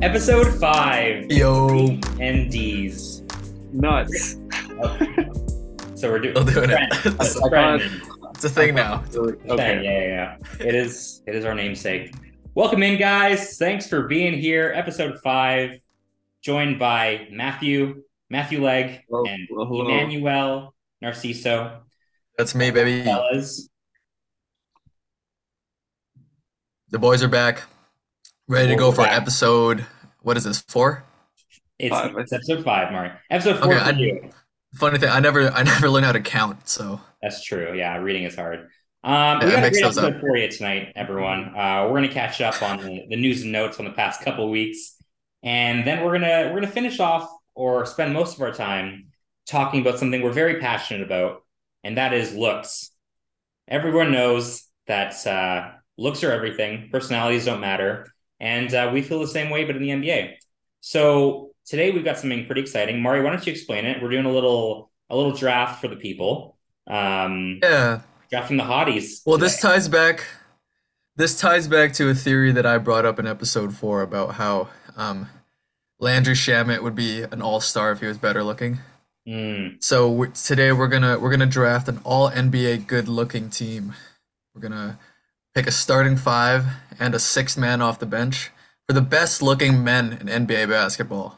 Episode 5. Yo. MDs. Nuts. So we're doing it. It's a thing now. Okay. Yeah. It is our namesake. Welcome in, guys. Thanks for being here. Episode 5, joined by Matthew Legg, and Emmanuel Narciso. That's me, baby. Fellas. The boys are back, ready to go for episode. What is this, 4? It's episode 5, Mark. Episode 4. Okay, funny thing, I never learned how to count, so that's true. Yeah, reading is hard. We got a great episode for you tonight, everyone. We're gonna catch up on the news and notes on the past couple weeks, and then we're gonna finish off or spend most of our time talking about something we're very passionate about, and that is looks. Everyone knows that looks are everything, personalities don't matter, and we feel the same way, but in the NBA. So today we've got something pretty exciting. Mari, why don't you explain it? We're doing a little draft for the people. Drafting the hotties. Well, this ties back to a theory that I brought up in episode 4 about how Landry Shamet would be an all-star if he was better looking. Mm. So today we're gonna draft an all NBA good-looking team. We're gonna pick a starting 5 and a 6th man off the bench for the best-looking men in NBA basketball.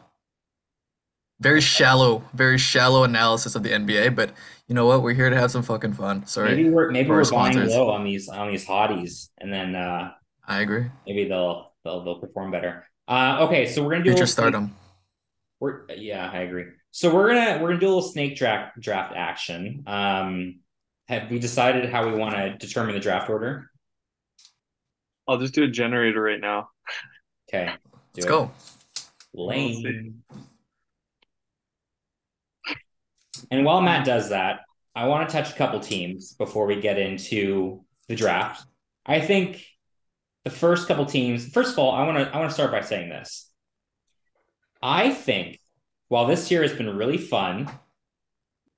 Very shallow analysis of the NBA, but you know what? We're here to have some fucking fun. Sorry, maybe we're buying low on these hotties, and then I agree. Maybe they'll perform better. Okay, so we're gonna do future stardom. I agree. So we're gonna do a little snake draft action. Have we decided how we want to determine the draft order? I'll just do a generator right now. Okay, let's go. Lane. And while Matt does that, I want to touch a couple teams before we get into the draft. I think the first couple teams, first of all, I want to start by saying this. I think while this year has been really fun,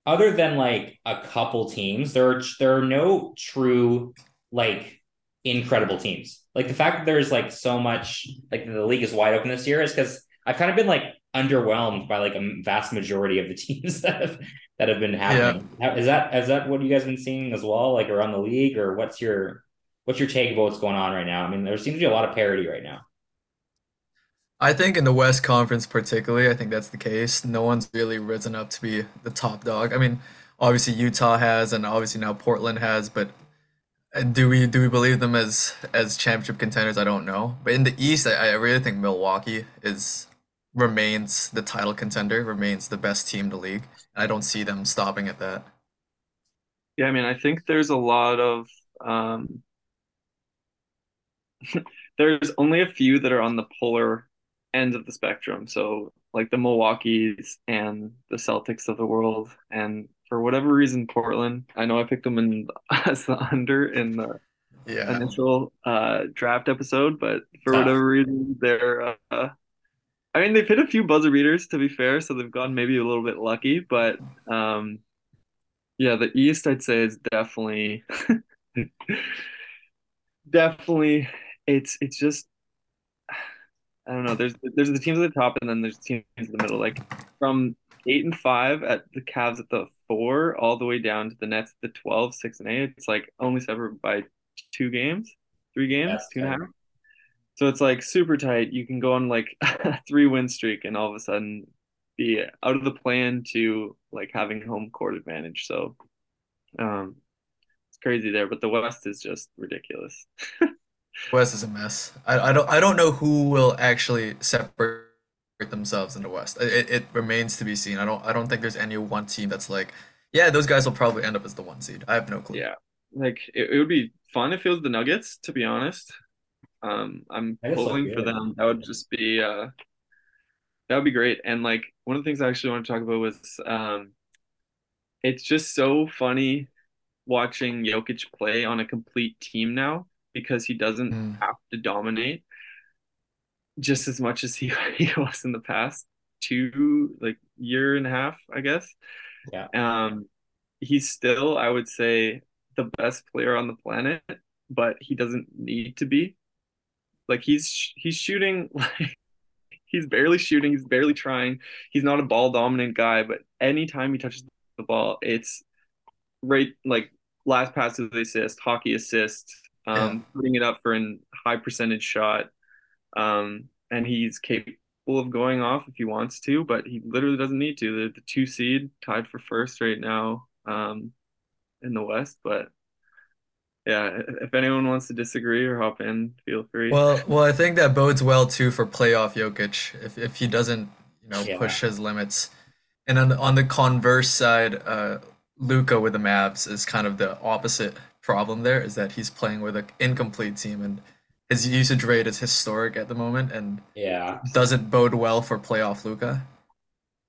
other than like a couple teams, there are no true like incredible teams. Like the fact that there's like so much, like the league is wide open this year is because I've kind of been like underwhelmed by like a vast majority of the teams that have been happening. Yeah. Is that what you guys have been seeing as well, like around the league, or what's your take about what's going on right now? I mean, there seems to be a lot of parity right now. I think in the West Conference particularly, I think that's the case. No one's really risen up to be the top dog. I mean, obviously Utah has, and obviously now Portland has, but do we believe them as championship contenders? I don't know. But in the East, I really think Milwaukee remains the title contender, remains the best team in the league. I don't see them stopping at that. Yeah, I mean, I think there's a lot of there's only a few that are on the polar end of the spectrum. So like the Milwaukees and the Celtics of the world, and for whatever reason, Portland. I know I picked them as the under in the initial draft episode, but for whatever reason, they're. I mean, they've hit a few buzzer beaters, to be fair, so they've gotten maybe a little bit lucky. But, the East, I'd say, is definitely, it's just, I don't know. There's the teams at the top, and then there's teams in the middle. Like, from 8-5 at the Cavs at the 4, all the way down to the Nets at the 12, 6-8. It's, like, only severed by 3 games, 2.5. So it's like super tight. You can go on like a 3-win streak and all of a sudden be out of the play-in to like having home court advantage. So it's crazy there, but the West is just ridiculous. West is a mess. I don't know who will actually separate themselves in the West. It remains to be seen. I don't think there's any one team that's like, yeah, those guys will probably end up as the 1 seed. I have no clue. Yeah, like it would be fun if it was the Nuggets, to be honest. I'm pulling for them. That would just be that would be great. And like one of the things I actually want to talk about was it's just so funny watching Jokic play on a complete team now, because he doesn't have to dominate just as much as he was in the past 2.5 years, I guess. Yeah. He's still, I would say, the best player on the planet, but he doesn't need to be. Like he's shooting like He's barely shooting. He's barely trying. He's not a ball-dominant guy, but anytime he touches the ball, it's right, like last pass to the assist, hockey assist, putting it up for a high percentage shot. And he's capable of going off if he wants to, but he literally doesn't need to. They're the 2 seed, tied for first right now in the West, but yeah, if anyone wants to disagree or hop in, feel free. Well, I think that bodes well too for playoff Jokic if he doesn't, push his limits. And on the converse side, Luka with the Mavs is kind of the opposite problem. There is that he's playing with an incomplete team, and his usage rate is historic at the moment, and doesn't bode well for playoff Luka.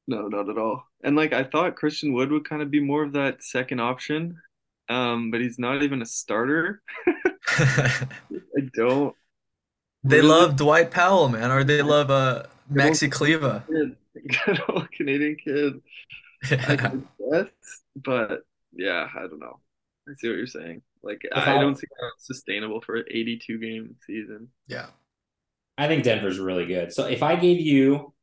No, not at all. And I thought Christian Wood would kind of be more of that second option. But he's not even a starter. They love Dwight Powell, man, or they love Maxi Kleber. Good old Canadian kid. I guess, but yeah, I don't know. I see what you're saying. I don't see how it's sustainable for an 82-game season. Yeah, I think Denver's really good. So if I gave you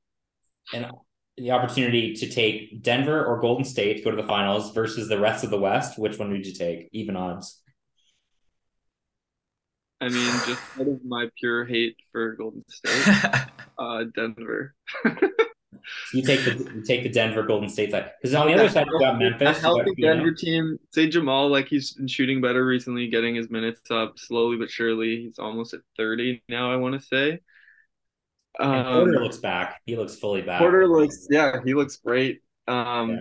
the opportunity to take Denver or Golden State to go to the finals versus the rest of the West, which one would you take? Even odds. I mean, just out of my pure hate for Golden State, Denver. You take the Denver Golden State side, because on the other side we've got Memphis. A healthy Denver team. Say Jamal, he's been shooting better recently, getting his minutes up slowly but surely. He's almost at 30 now, I want to say. Porter looks back. He looks fully back. He looks great. They're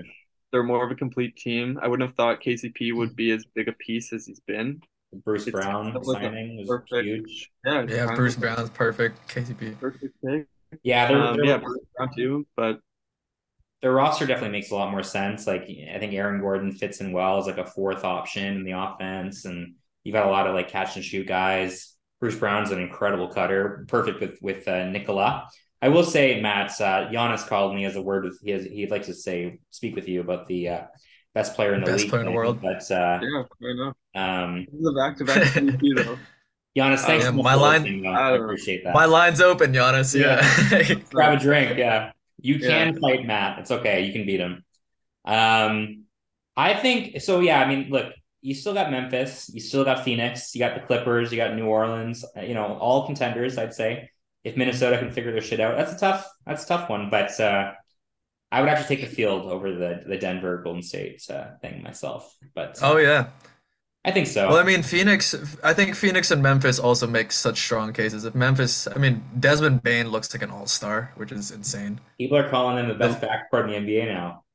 more of a complete team. I wouldn't have thought KCP would be as big a piece as he's been. Bruce Brown signing was huge. Yeah, Bruce Brown's perfect. KCP. Perfect pick. Yeah, they're Bruce Brown too, but their roster definitely makes a lot more sense. I think Aaron Gordon fits in well as a fourth option in the offense, and you've got a lot of catch and shoot guys. Bruce Brown's an incredible cutter, perfect with Nikola. I will say, Matt, Giannis called me as a word. He'd like to speak with you about the best player in the league. Best player in the world. But, yeah, fair enough. This is a back-to-back MVP, though. Giannis, thanks. I appreciate that. My line's open, Giannis. Yeah. Grab a drink. Yeah. You can fight Matt. It's okay. You can beat him. I think so. Yeah. I mean, look, you still got Memphis. You still got Phoenix. You got the Clippers. You got New Orleans. All contenders, I'd say. If Minnesota can figure their shit out, that's a tough one. But I would actually take the field over the Denver Golden State thing myself. But oh yeah. I think so. Well, I mean, Phoenix and Memphis also make such strong cases. If Memphis, Desmond Bane looks like an all-star, which is insane. People are calling him the best backcourt in the NBA now.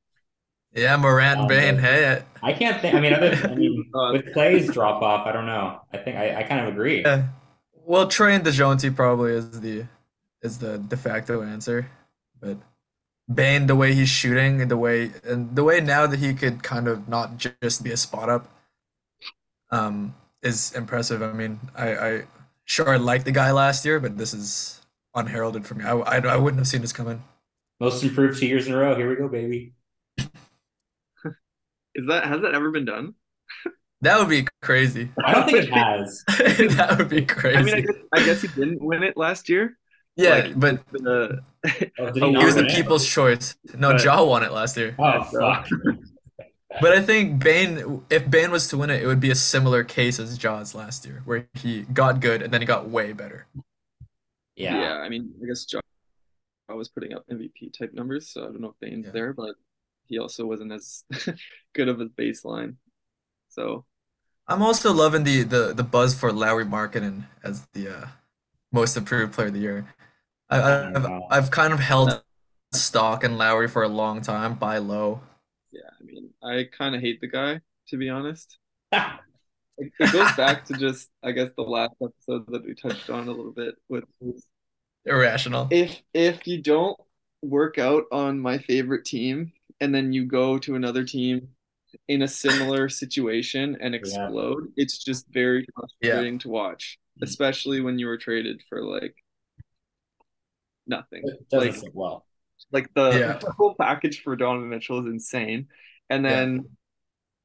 Yeah, Morant and Bane, hey. I can't think. With Clay's drop-off, I don't know. I think I kind of agree. Yeah. Well, Trey and DeJounte probably is the de facto answer. But Bane, the way he's shooting, and the way now that he could kind of not just be a spot-up, is impressive. I liked the guy last year, but this is unheralded for me. I wouldn't have seen this coming. Most improved 2 years in a row. Here we go, baby. Has that ever been done? That would be crazy. I don't think it has. That would be crazy. I guess he didn't win it last year. Yeah, but he was the people's choice. No, Ja won it last year. Oh, fuck. But I think if Bane was to win it, it would be a similar case as Jaws last year, where he got good and then he got way better. Yeah. Yeah, I guess Jaws was putting up MVP type numbers, so I don't know if Bane's there, but he also wasn't as good of a baseline. So I'm also loving the buzz for Lauri Markkanen as the most improved player of the year. I've kind of held stock in Lauri for a long time, buy low. Yeah, I kind of hate the guy, to be honest. It goes back to just, I guess, the last episode that we touched on a little bit with irrational. If you don't work out on my favorite team and then you go to another team in a similar situation and explode, it's just very frustrating to watch, especially when you were traded for nothing. It doesn't sit well. The whole package for Donovan Mitchell is insane. And then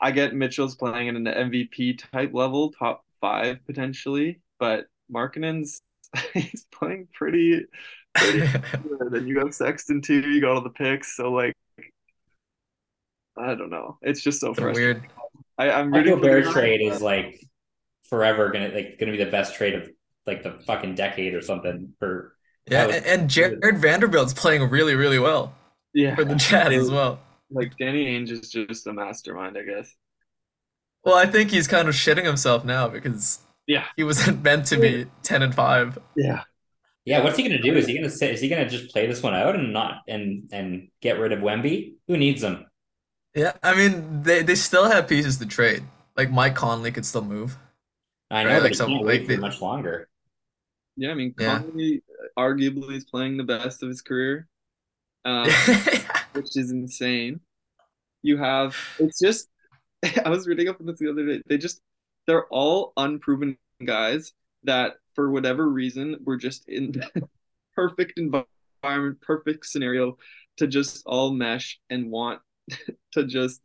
I get Mitchell's playing at an MVP type level, top 5 potentially, but Markkanen's he's playing pretty And then you got Sexton too. You got all the picks. So like, I don't know. It's just so weird. I'm really Gobert trade is like forever gonna be the best trade of like the fucking decade or something for. Yeah, and Jared Vanderbilt's playing really, really well. Yeah, for the Jazz as well. Like Danny Ainge is just a mastermind, I guess. Well, I think he's kind of shitting himself now because he wasn't meant to be 10-5. Yeah. Yeah, what's he gonna do? Is he gonna just play this one out and not and get rid of Wemby? Who needs him? Yeah, I mean they still have pieces to trade. Like Mike Conley could still move. I know, right? But he can't wait for much longer. Yeah, I mean Conley arguably is playing the best of his career, which is insane. I was reading up on this the other day. They're all unproven guys that for whatever reason were just in the perfect environment, perfect scenario to just all mesh and want to just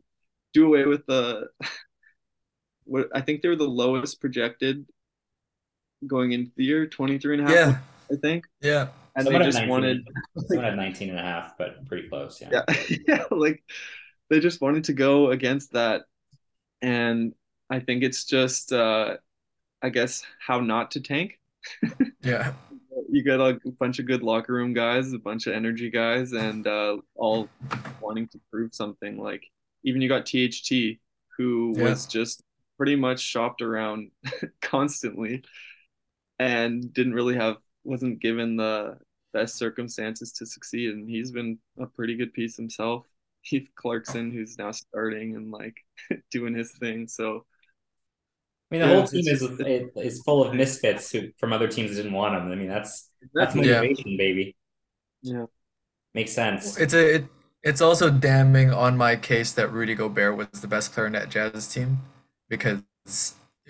do away with what I think they were the lowest projected going into the year, 23.5. Yeah. I think. Yeah. And someone they just wanted someone had 19.5, but pretty close. Yeah. Yeah. Yeah. Like they just wanted to go against that. And I think it's just, I guess, how not to tank. Yeah. You got a bunch of good locker room guys, a bunch of energy guys, and all wanting to prove something. Like even you got THT, who was just pretty much shopped around constantly and wasn't given the best circumstances to succeed. And he's been a pretty good piece himself. Keith Clarkson, who's now starting and like doing his thing. So, I mean, the whole team is full of misfits from other teams that didn't want them. I mean, that's motivation, baby. Yeah, makes sense. It's also damning on my case that Rudy Gobert was the best player in that Jazz team because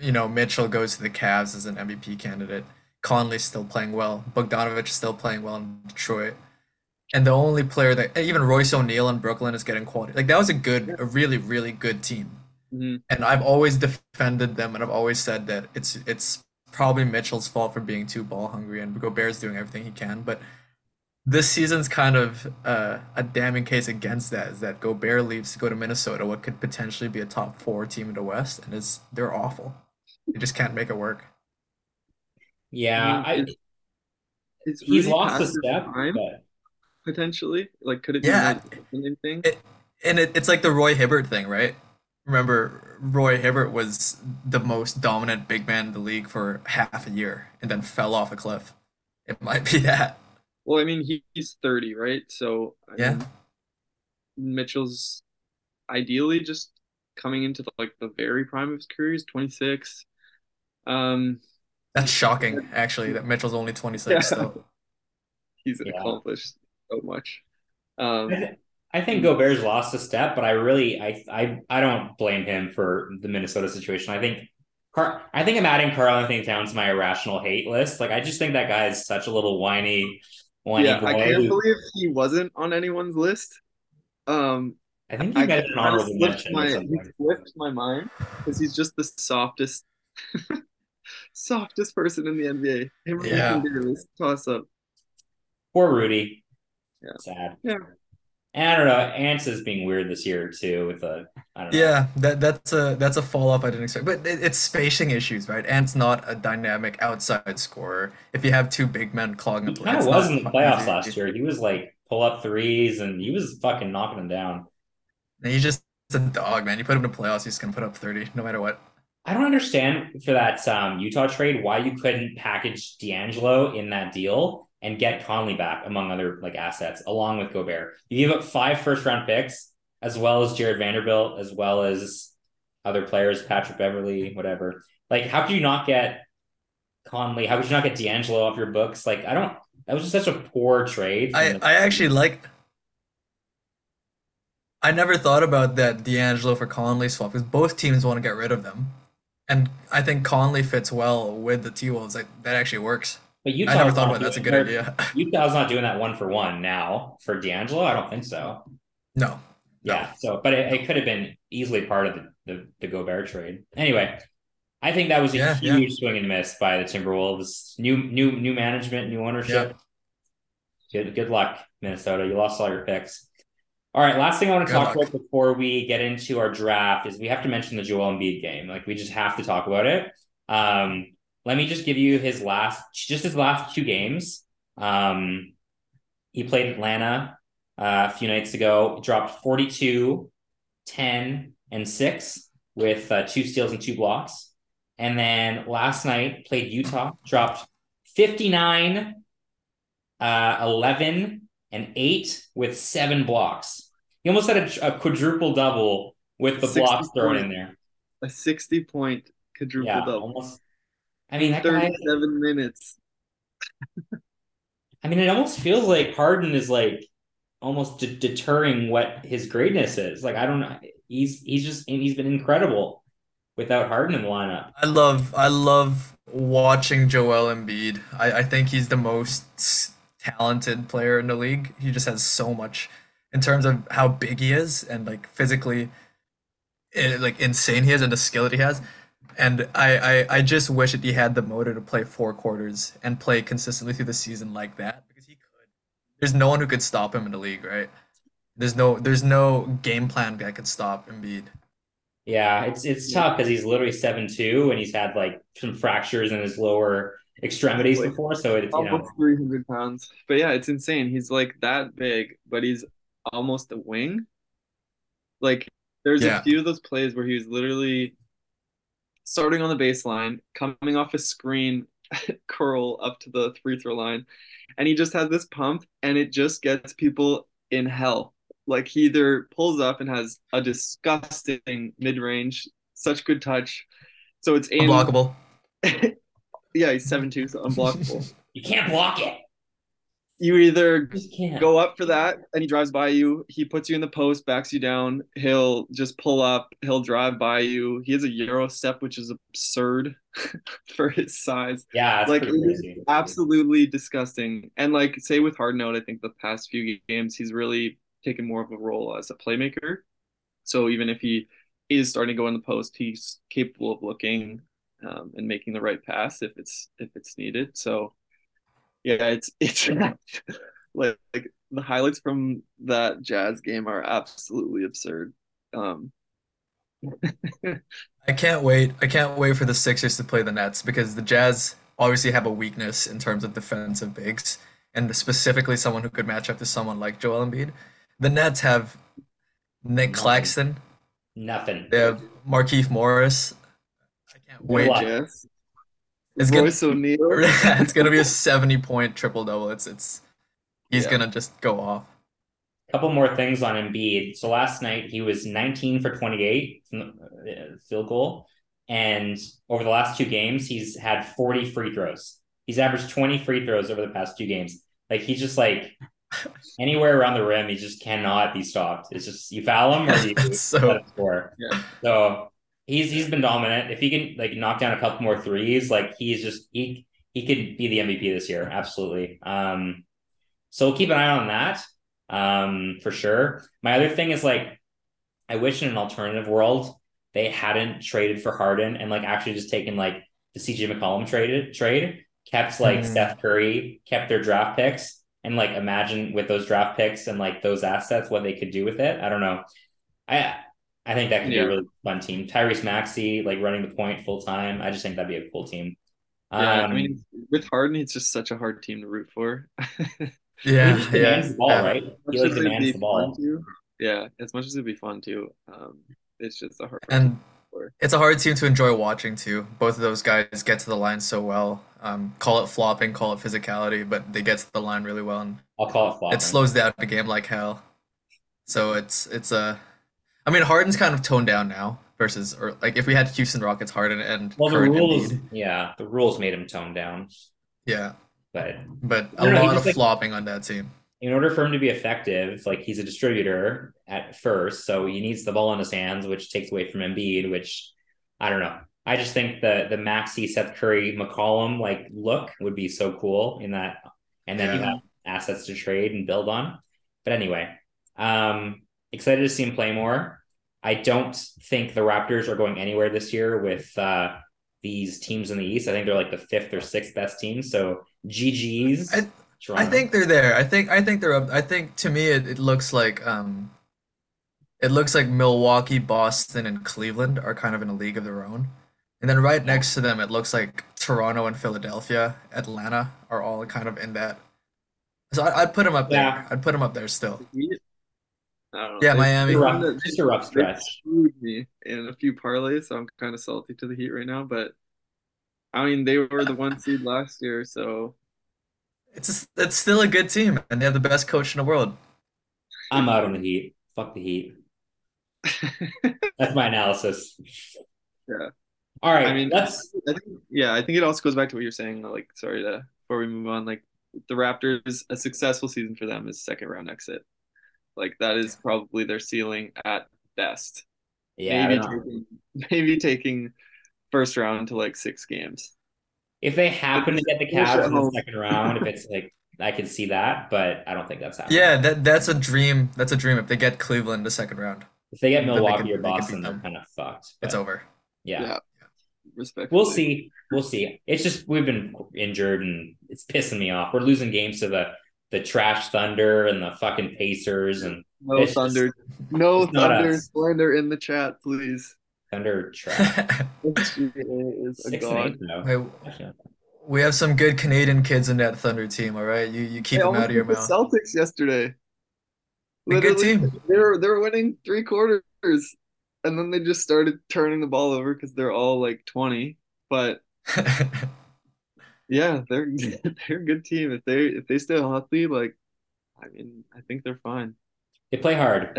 Mitchell goes to the Cavs as an MVP candidate. Conley's still playing well. Bogdanovich is still playing well in Detroit. And the only player that even Royce O'Neal in Brooklyn is getting quality. Like that was a really, really good team. Mm-hmm. And I've always defended them, and I've always said that it's probably Mitchell's fault for being too ball hungry, and Gobert's doing everything he can. But this season's kind of a damning case against that. Is that Gobert leaves to go to Minnesota, what could potentially be a top four team in the West, and they're awful. They just can't make it work. Yeah, it's really he's lost a step. Potentially, like, could it be anything? It's like the Roy Hibbert thing, right? Remember, Roy Hibbert was the most dominant big man in the league for half a year and then fell off a cliff. It might be that. Well, I mean, he's 30, right? So I mean, Mitchell's ideally just coming into the very prime of his career. He's 26. That's shocking, actually, that Mitchell's only 26. Yeah. So he's accomplished so much. I think Gobert's lost a step, but I don't blame him for the Minnesota situation. I think I'm adding Karl Anthony Towns to my irrational hate list. Like I just think that guy is such a little whiny boy. I can't believe he wasn't on anyone's list. I think he got an honorable mention. He flipped my mind because he's just the softest person in the NBA. Toss up. Poor Rudy. Yeah. Sad. Yeah. And I don't know, Ants is being weird this year too with I don't know. Yeah, that's a fall off I didn't expect. But it's spacing issues, right? Ant's not a dynamic outside scorer. If you have two big men clogging up, he was in the playoffs last year. He was like pull up threes and he was fucking knocking them down. And he's just a dog, man. You put him in the playoffs, he's gonna put up 30 no matter what. I don't understand for that Utah trade why you couldn't package D'Angelo in that deal and get Conley back, among other assets, along with Gobert. You give up 5 first-round picks, as well as Jared Vanderbilt, as well as other players, Patrick Beverley, whatever. How could you not get Conley? How could you not get D'Angelo off your books? That was just such a poor trade. I never thought about that D'Angelo for Conley swap, because both teams want to get rid of them. And I think Conley fits well with the T-Wolves. That actually works. But I never thought about that's a good idea. Utah's not doing that 1-for-1 now for D'Angelo. I don't think so. No. Yeah. So, but it could have been easily part of the Gobert trade. Anyway, I think that was a huge swing and miss by the Timberwolves. New management, new ownership. Good luck, Minnesota. You lost all your picks. All right, last thing I want to talk about before we get into our draft is we have to mention the Joel Embiid game. Like, we just have to talk about it. Let me just give you his last two games. He played Atlanta a few nights ago, dropped 42, 10, and 6 with 2 steals and 2 blocks. And then last night played Utah, dropped 59, 11, and 8 with 7 blocks. He almost had a quadruple double with the blocks thrown in there. A 60-point quadruple double. Almost. I mean, 37 minutes. I mean, it almost feels like Harden is like almost deterring what his greatness is. Like, I don't know. He's been incredible without Harden in the lineup. I love watching Joel Embiid. I think he's the most talented player in the league. He just has so much in terms of how big he is and like physically, like insane he is, and the skill that he has. And I just wish that he had the motor to play 4 quarters and play consistently through the season like that, because he could. There's no one who could stop him in the league, right? There's no game plan that could stop Embiid. Yeah, it's tough because he's literally 7'2", and he's had like some fractures in his lower extremities before. So it's almost 300 pounds. But yeah, it's insane. He's like that big, but he's almost a wing. Like there's a few of those plays where he was literally starting on the baseline, coming off a screen, curl up to the free throw line. And he just has this pump, and it just gets people in hell. Like, he either pulls up and has a disgusting mid-range, such good touch. So it's aimed... Unblockable. Yeah, he's 7'2", so unblockable. You can't block it. You either go up for that, and he drives by you. He puts you in the post, backs you down. He'll just pull up. He'll drive by you. He has a Euro step, which is absurd for his size. Yeah, it's like crazy. Absolutely disgusting. And like, say with Harden out, I think the past few games he's really taken more of a role as a playmaker. So even if he is starting to go in the post, he's capable of looking and making the right pass if it's needed. So. Yeah, it's like the highlights from that Jazz game are absolutely absurd. I can't wait for the Sixers to play the Nets, because the Jazz obviously have a weakness in terms of defensive bigs, and specifically someone who could match up to someone like Joel Embiid. The Nets have Nick Claxton. Nothing. They have Markieff Morris. I can't wait. Jazz. It's gonna be a 70-point triple double. He's gonna just go off. A couple more things on Embiid. So last night he was 19 for 28 from the field goal, and over the last 2 games he's had 40 free throws. He's averaged 20 free throws over the past 2 games. Like, he's just like anywhere around the rim, he just cannot be stopped. It's just you foul him or you let him score. Yeah. So. He's been dominant. If he can like knock down a couple more threes, like he could be the MVP this year. Absolutely. So we'll keep an eye on that for sure. My other thing is, like, I wish in an alternative world they hadn't traded for Harden and like actually just taken like the TJ McConnell trade, kept like Steph Curry, kept their draft picks, and like imagine with those draft picks and like those assets what they could do with it. I don't know. I think that could be a really fun team. Tyrese Maxey, like running the point full time. I just think that'd be a cool team. Yeah, I mean, with Harden, it's just such a hard team to root for. He demands the ball, right? He like demands the ball. Yeah, as much as it'd be fun too. It's just a hard team. And it's a hard team to enjoy watching too. Both of those guys get to the line so well. Call it flopping, call it physicality, but they get to the line really well. And I'll call it flopping. It slows down the game like hell. So it's I mean, Harden's kind of toned down now versus, or like if we had Houston Rockets, Harden and the rules made him tone down. Yeah, but a lot of flopping on that team. In order for him to be effective, like he's a distributor at first, so he needs the ball in his hands, which takes away from Embiid. Which I don't know. I just think the Maxey, Seth Curry, McCollum like look would be so cool in that, and then you have assets to trade and build on. But anyway, excited to see him play more. I don't think the Raptors are going anywhere this year with these teams in the East. I think they're like the 5th or 6th best team. So GGs. I, Toronto? I think they're there. I think they're up. I think to me it looks like Milwaukee, Boston, and Cleveland are kind of in a league of their own. And then right next to them, it looks like Toronto and Philadelphia, Atlanta are all kind of in that. So I'd put them up there. I'd put them up there still. Yeah, Miami. Just a rough stretch. Me in a few parlays, so I'm kind of salty to the Heat right now. But I mean, they were the 1 seed last year, so it's still a good team, and they have the best coach in the world. I'm out on the Heat. Fuck the Heat. That's my analysis. Yeah. All right. I mean, I think it also goes back to what you're saying. Like, before we move on, like the Raptors, a successful season for them is second round exit. Like that is probably their ceiling at best. Yeah, maybe taking first round to like 6 games. If they happen to get the Cavs in the second round, if it's like I can see that, but I don't think that's happening. Yeah, that's a dream. That's a dream. If they get Cleveland in the second round, if they get Milwaukee or Boston, they're kind of fucked. It's over. Yeah. Respectfully. We'll see. It's just we've been injured and it's pissing me off. We're losing games to the trash Thunder and the fucking Pacers and no Thunder. Slander in the chat, please. Thunder trash. We have some good Canadian kids in that Thunder team. All right, you keep them out of your mouth. Celtics yesterday. Good team. They were winning 3 quarters, and then they just started turning the ball over because they're all like 20. But yeah, they're a good team. If they stay healthy, like I mean, I think they're fine. They play hard.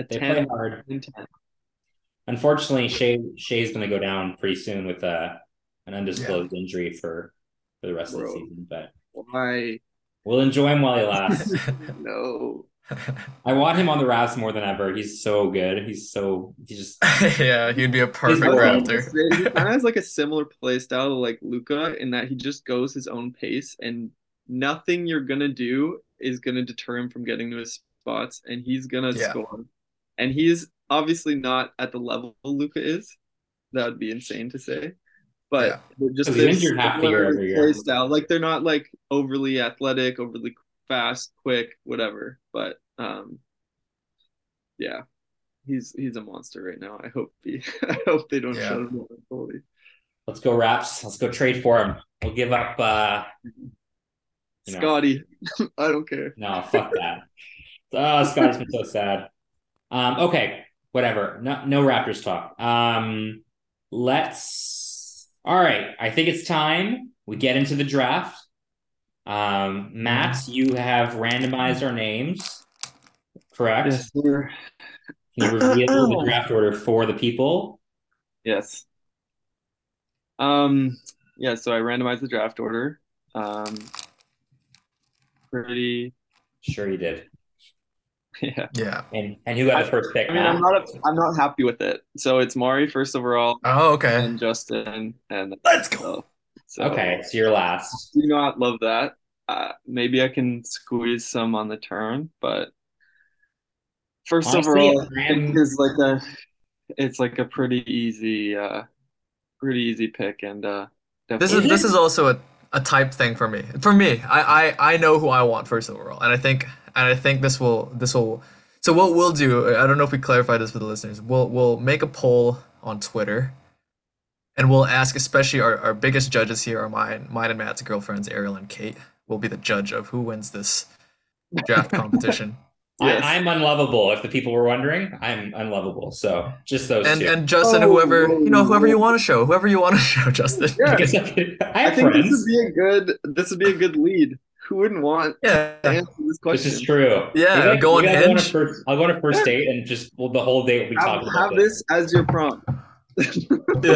Unfortunately, Shea's going to go down pretty soon with an undisclosed injury for the rest of the season. But why? We'll enjoy him while he lasts. No. I want him on the Raps more than ever. He's so good. He's just yeah, he'd be a perfect Raptor. He kind of has like a similar play style to like Luka in that he just goes his own pace and nothing you're gonna do is gonna deter him from getting to his spots and he's gonna score. And he's obviously not at the level Luka is. That would be insane to say. But they're just injured half the year every year. Style. Like they're not like overly athletic, overly fast, quick, whatever. But yeah, he's a monster right now. I hope they don't shut him down fully. Let's go Raps. Let's go trade for him. We'll give up Scotty. I don't care. No, fuck that. Scotty's been so sad. Okay, whatever. No Raptors talk. All right. I think it's time we get into the draft. Matt, you have randomized our names, correct? Yes, sir. Can you reveal the draft order for the people? Yes. So I randomized the draft order. Pretty sure you did. Yeah. Yeah. And who got the first pick? I mean, Matt? I'm not happy with it. So it's Mari first overall. Oh, okay. And Justin and let's go. So, okay, so you're last. Do not love that. Maybe I can squeeze some on the turn, but first overall, I think is like it's like a pretty easy pick, and this is also a type thing for me. For me, I know who I want first overall, and I think this will. So what we'll do, I don't know if we clarify this for the listeners. We'll make a poll on Twitter. And we'll ask, especially our biggest judges here are mine and Matt's girlfriends, Ariel and Kate, will be the judge of who wins this draft competition. Yes. I'm unlovable. If the people were wondering, I'm unlovable. So just those two. And Justin, whoever you want to show, Justin. Yeah. I think friends. This would be a good lead. Who wouldn't want to answer this question? This is true. Yeah, I'll go on a first date and just the whole date will be talking about this as your prompt. This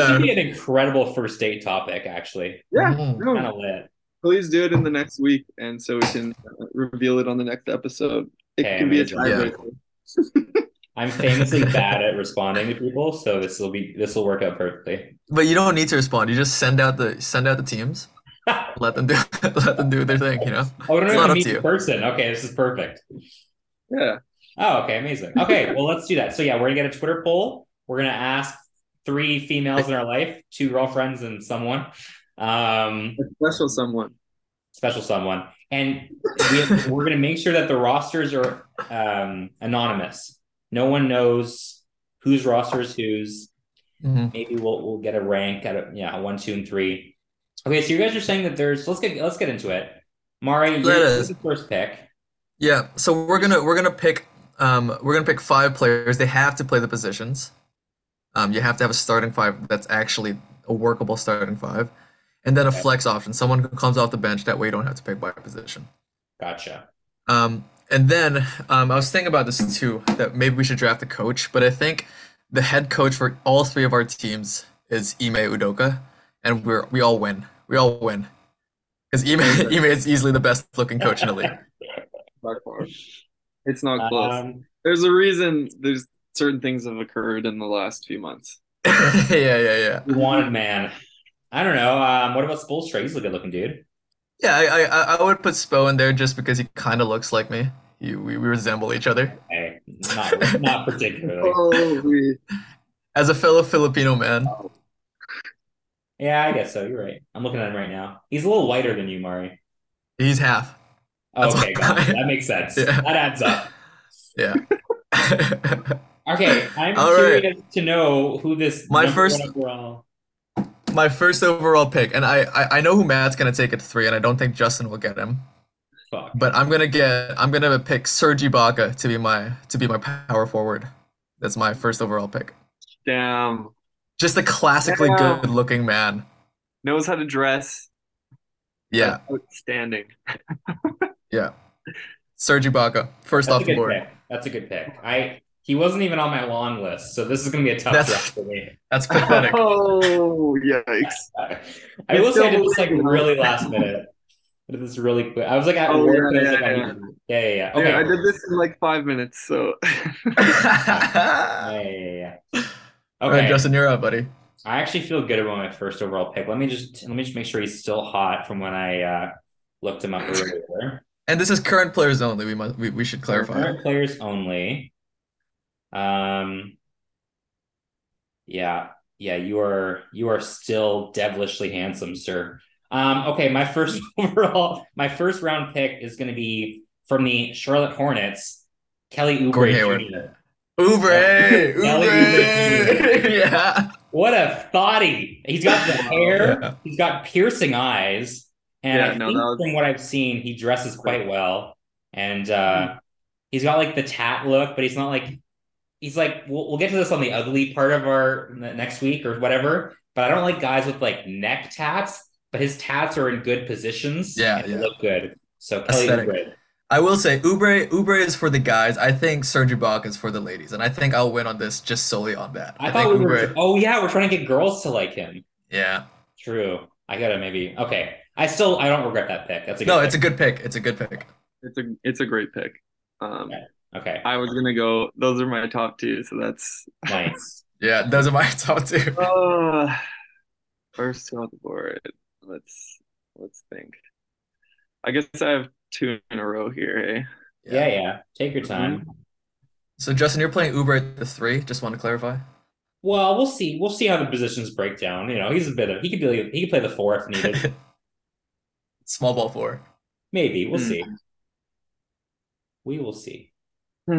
would be an incredible first date topic, actually. Yeah, kind of lit. Please do it in the next week, and so we can reveal it on the next episode. It can be a tiebreaker. I'm famously bad at responding to people, so this will work out perfectly. But you don't need to respond. You just send out the teams. let them do their thing. You know, it's not up to you. Person, okay, this is perfect. Yeah. Oh, okay, amazing. Okay, well, let's do that. So yeah, we're gonna get a Twitter poll. We're gonna ask 3 females in our life, 2 girlfriends and someone. A special someone. special someone. And we're going to make sure that the rosters are anonymous. No one knows whose roster is whose. Mm-hmm. Maybe we'll get a rank at one, two, and three. Okay, so you guys are saying that there's. Let's get into it. Mari, this is the first pick. Yeah, so we're gonna pick five players. They have to play the positions. You have to have a starting five that's actually a workable starting five, and then a flex option, someone who comes off the bench. That way, you don't have to pick by position. Gotcha. And then I was thinking about this too, that maybe we should draft a coach, but I think the head coach for all three of our teams is Ime Udoka, and we all win. We all win because Ime is easily the best looking coach in the league. It's not close. There's a reason. There's certain things have occurred in the last few months. Yeah. Wanted man. I don't know. What about Spoelstra? He's a good-looking dude. Yeah, I would put Spo in there just because he kind of looks like me. We resemble each other. Okay. Not particularly. Holy. As a fellow Filipino man. Yeah, I guess so. You're right. I'm looking at him right now. He's a little whiter than you, Mari. He's half. Okay, gotcha. That makes sense. Yeah. That adds up. Yeah. Okay, I'm curious to know who this my first overall pick, and I know who Matt's gonna take at three, and I don't think Justin will get him. Fuck. But I'm gonna pick Serge Ibaka to be my power forward. That's my first overall pick. Damn. Just a classically good-looking man. Knows how to dress. Yeah. That's outstanding. Yeah. Serge Ibaka, first off the board. Pick. That's a good pick. He wasn't even on my long list, so this is going to be a tough draft for me. That's pathetic. Oh, yikes. I will say I did this really last minute. I did this really quick. I was like at work. Yeah. Okay. Yeah, I did this in 5 minutes, so. Yeah. Okay. All right, Justin, you're up, buddy. I actually feel good about my first overall pick. Let me just make sure he's still hot from when I looked him up earlier. And this is current players only. We should clarify. Current players only. Yeah. You are still devilishly handsome, sir. Okay. My first round pick is going to be from the Charlotte Hornets, Kelly Oubre Jr. Oubre. Yeah. What a thotty! He's got the hair. Yeah. He's got piercing eyes. And from what I've seen, he dresses quite well, and he's got the tat look, but he's not we'll get to this on the ugly part of our next week or whatever. But I don't like guys with neck tats, but his tats are in good positions. Yeah. They look good. So Kelly Oubre. I will say Oubre is for the guys. I think Serge Ibaka is for the ladies, and I think I'll win on this just solely on that. I thought think Oubre. We're trying to get girls to like him. Yeah, true. I gotta maybe okay. I don't regret that pick. It's a good pick. It's a good pick. It's a great pick. Okay. I was gonna go. Those are my top two. So that's nice. Yeah, those are my top two. First on the board. Let's think. I guess I have two in a row here. Eh? Yeah. Take your time. So Justin, you're playing Uber at the three. Just want to clarify. Well, we'll see. We'll see how the positions break down. He's he could play the four if needed. Small ball four. Maybe we'll see. We will see. All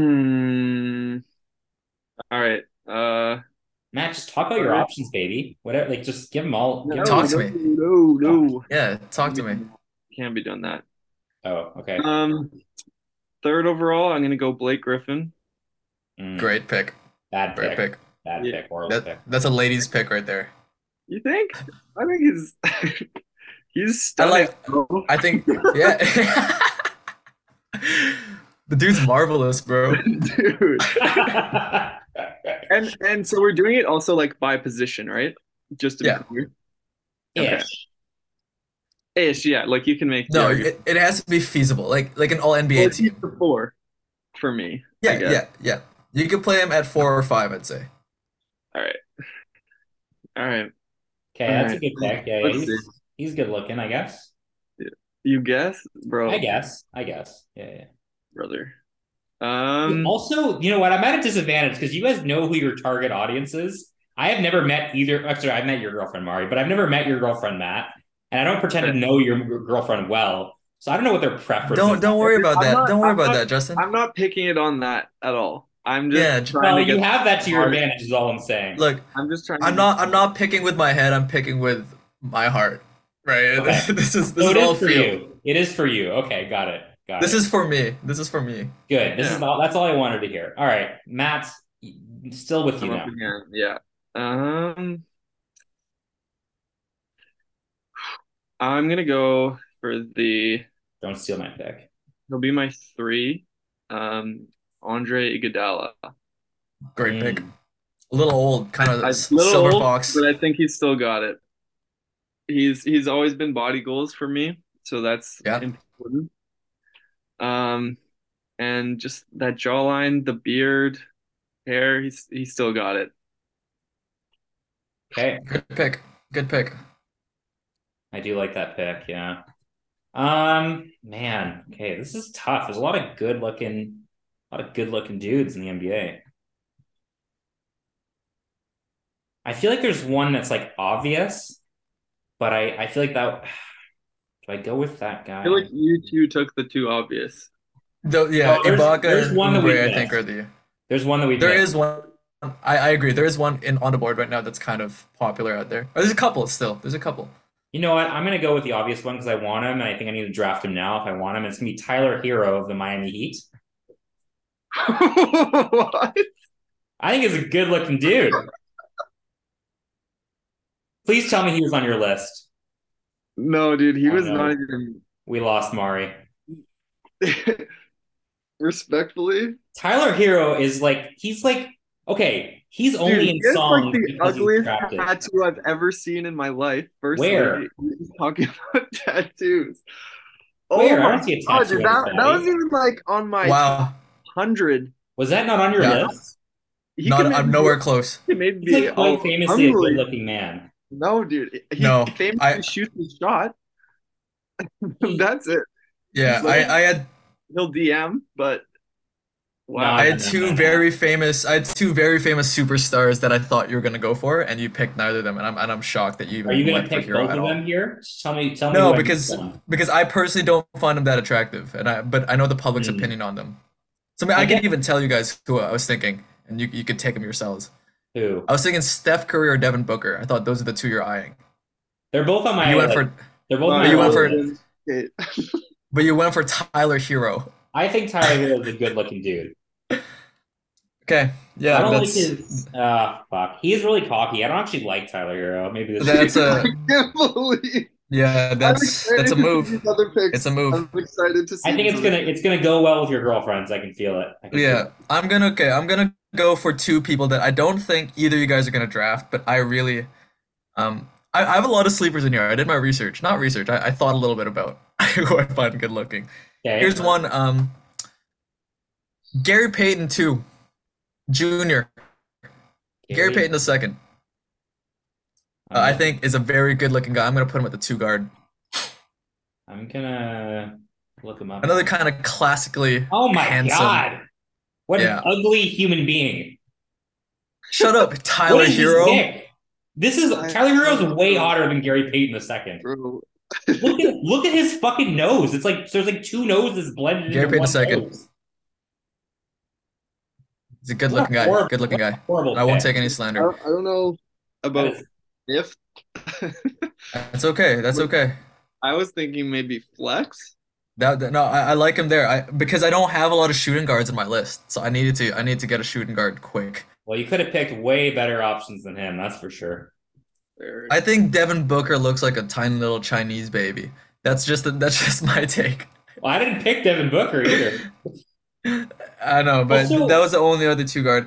right. Matt, just talk about your options, baby. Whatever, just give them all. Talk to me. No. Yeah, talk to me. Can't be done that. Oh, okay. Third overall, I'm gonna go Blake Griffin. Great pick. Bad pick. Bad pick. Horrible pick. That's a ladies' pick right there. You think? I think he's stunning. I think. Yeah. The dude's marvelous, bro. Dude. And so we're doing it also by position, right? Just to be clear. Okay. Ish. Yeah. You can make. No, it has to be feasible. Like an all NBA team. He's the four, for me. Yeah. You could play him at 4 or 5, I'd say. All right. Okay, that's a good pick. Yeah, he's good looking, I guess. You guess, bro? I guess. Yeah. Brother. Also, you know what? I'm at a disadvantage because you guys know who your target audience is. I've met your girlfriend, Mari, but I've never met your girlfriend, Matt. And I don't pretend to know your girlfriend well. So I don't know what their preference is. Don't worry about that. Don't worry about that, Justin. I'm not picking it on that at all. I'm just trying to get... You have that to your advantage is all I'm saying. Look, I'm just trying. I'm not picking with my head. I'm picking with my heart. Right? Okay. This is all for you. It is for you. Okay, got it. This is for me. This is for me. Good. That's all I wanted to hear. All right, Matt's still with you now. Yeah. I'm gonna go for the. Don't steal my pick. He'll be my 3. Andre Iguodala. Great pick. A little old, kind of silver fox, but I think he's still got it. He's always been body goals for me, so that's important. And just that jawline, the beard, hair, he's still got it. Okay. Good pick. I do like that pick, yeah. Man, okay, this is tough. There's a lot of good looking dudes in the NBA. I feel like there's one that's like obvious, but I feel like that. Do I go with that guy? I feel like you two took the two obvious. Ibaka. There's one that we missed. I think are the. There's one that we. There missed. Is one. I agree. There is one on the board right now that's kind of popular out there. Oh, there's a couple still. There's a couple. You know what? I'm gonna go with the obvious one because I want him, and I think I need to draft him now if I want him. It's gonna be Tyler Hero of the Miami Heat. What? I think he's a good-looking dude. Please tell me he was on your list. No, dude, he was not even. We lost Mari. Respectfully, Tyler Hero is he's only in song. Like the ugliest tattoo I've ever seen in my life. Where? Talking about tattoos. Where? I don't see a tattoo. Dude, that was even on my 100. Was that not on your list? I'm nowhere close. He may be quite famously a good-looking man. No, dude. He famously shoots his shot. That's it. Yeah, I had. He'll DM, but wow. I had two very famous superstars that I thought you were gonna go for, and you picked neither of them, and I'm shocked that you even. Are you gonna pick both of them here? Tell me. No, because I personally don't find them that attractive, but I know the public's opinion on them. So I can even tell you guys who I was thinking, and you could take them yourselves. Who? I was thinking Steph Curry or Devin Booker. I thought those are the two you're eyeing. They're both on my list. But you went for Tyler Hero. I think Tyler Hero is a good-looking dude. Okay. Yeah. I don't like his. Fuck. He's really cocky. I don't actually like Tyler Hero. Maybe that's a. I can't believe. Yeah, that's a move. It's a move. I'm excited to see. I think it's gonna go well with your girlfriends. I can feel it. I'm gonna go for two people that I don't think either of you guys are gonna draft, but I really, I have a lot of sleepers in here. I did my research, not research. I thought a little bit about who I find good looking. Okay. Here's one. Gary Payton II, Jr. Gary Payton II. I think is a very good-looking guy. I'm going to put him at the 2 guard. I'm going to look him up. Another kind of classically handsome. God. What an ugly human being. Shut up, Tyler Hero. Tyler Hero's way hotter than Gary Payton II. Look at his fucking nose. It's like there's like 2 noses blended Gary Payton II. Nose. He's a good-looking guy. I won't take any slander. I don't know about... If that's okay. I was thinking maybe flex. I like him there. Because I don't have a lot of shooting guards in my list, so I need to get a shooting guard quick. Well, you could have picked way better options than him. That's for sure. I think Devin Booker looks like a tiny little Chinese baby. That's just my take. Well, I didn't pick Devin Booker either. I know, but that was the only other 2 guard.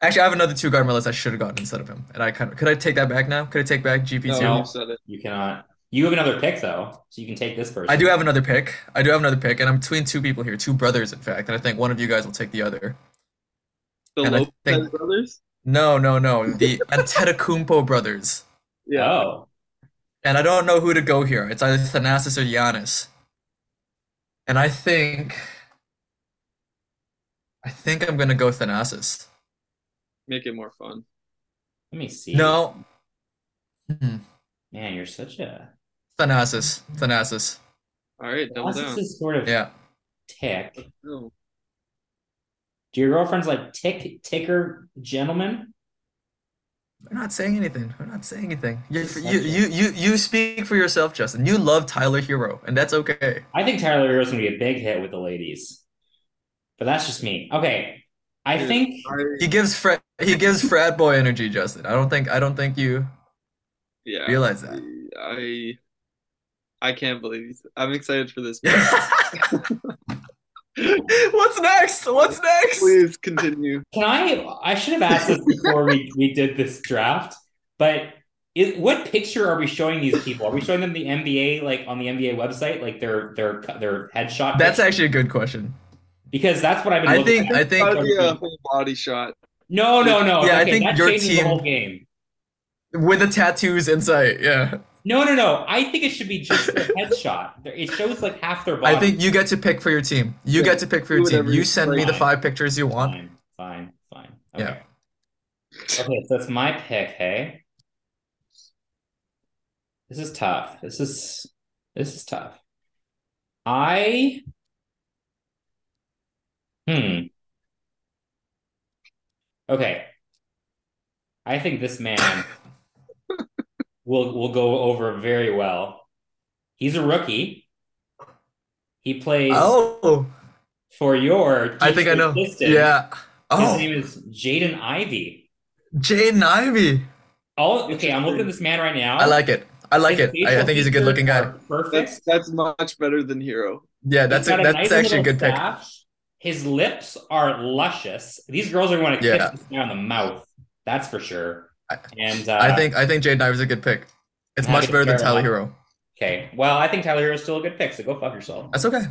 Actually, I have another 2 guard on my list I should have gotten instead of him. And I could I take that back now? Could I take back GP2? No, you cannot. You have another pick, though, so you can take this person. I do have another pick, and I'm between 2 people here, 2 brothers, in fact, and I think one of you guys will take the other. The Lopez brothers? No. The Antetokounmpo brothers. Yeah. Oh. And I don't know who to go here. It's either Thanasis or Giannis. And I think I'm going to go Thanasis. Make it more fun. Let me see. No. Man, you're such a Thanasis. Thanasis. All right, double down. Thanasis is sort of tick. Do your girlfriends like ticker gentlemen? We're not saying anything. We're not saying anything. You speak for yourself, Justin. You love Tyler Hero, and that's okay. I think Tyler Hero's going to be a big hit with the ladies. But that's just me. Okay. I think he gives frat boy energy, Justin. I don't think you realize that. I can't believe it. I'm excited for this. What's next? What's next? Please continue. Can I should have asked this before we did this draft, but what picture are we showing these people? Are we showing them the NBA, like on the NBA website, like their headshot? That's actually a good question. Because that's what I've been looking at. I think that'd be a whole body shot. No. Yeah, okay, I think your team the whole game with the tattoos in sight. Yeah. No. I think it should be just a headshot. It shows like half their body. I think you get to pick for your team. You get to pick for your team. You send me the 5 pictures you want. Fine. Okay. Yeah. Okay, so that's my pick. Hey, this is tough. This is tough. Okay. I think this man will go over very well. He's a rookie. He plays for your team. I think I know. Yeah. Oh. His name is Jaden Ivey. Jaden Ivey. Oh, okay. I'm looking at this man right now. I like it. I think he's a good-looking guy. Perfect. That's much better than Hero. Yeah, that's actually a good pick. His lips are luscious. These girls are going to kiss this guy on the mouth. That's for sure. And I think Jaden Ivey is a good pick. It's much better than Tyler Hero. Okay. Well, I think Tyler Hero is still a good pick, so go fuck yourself. That's okay.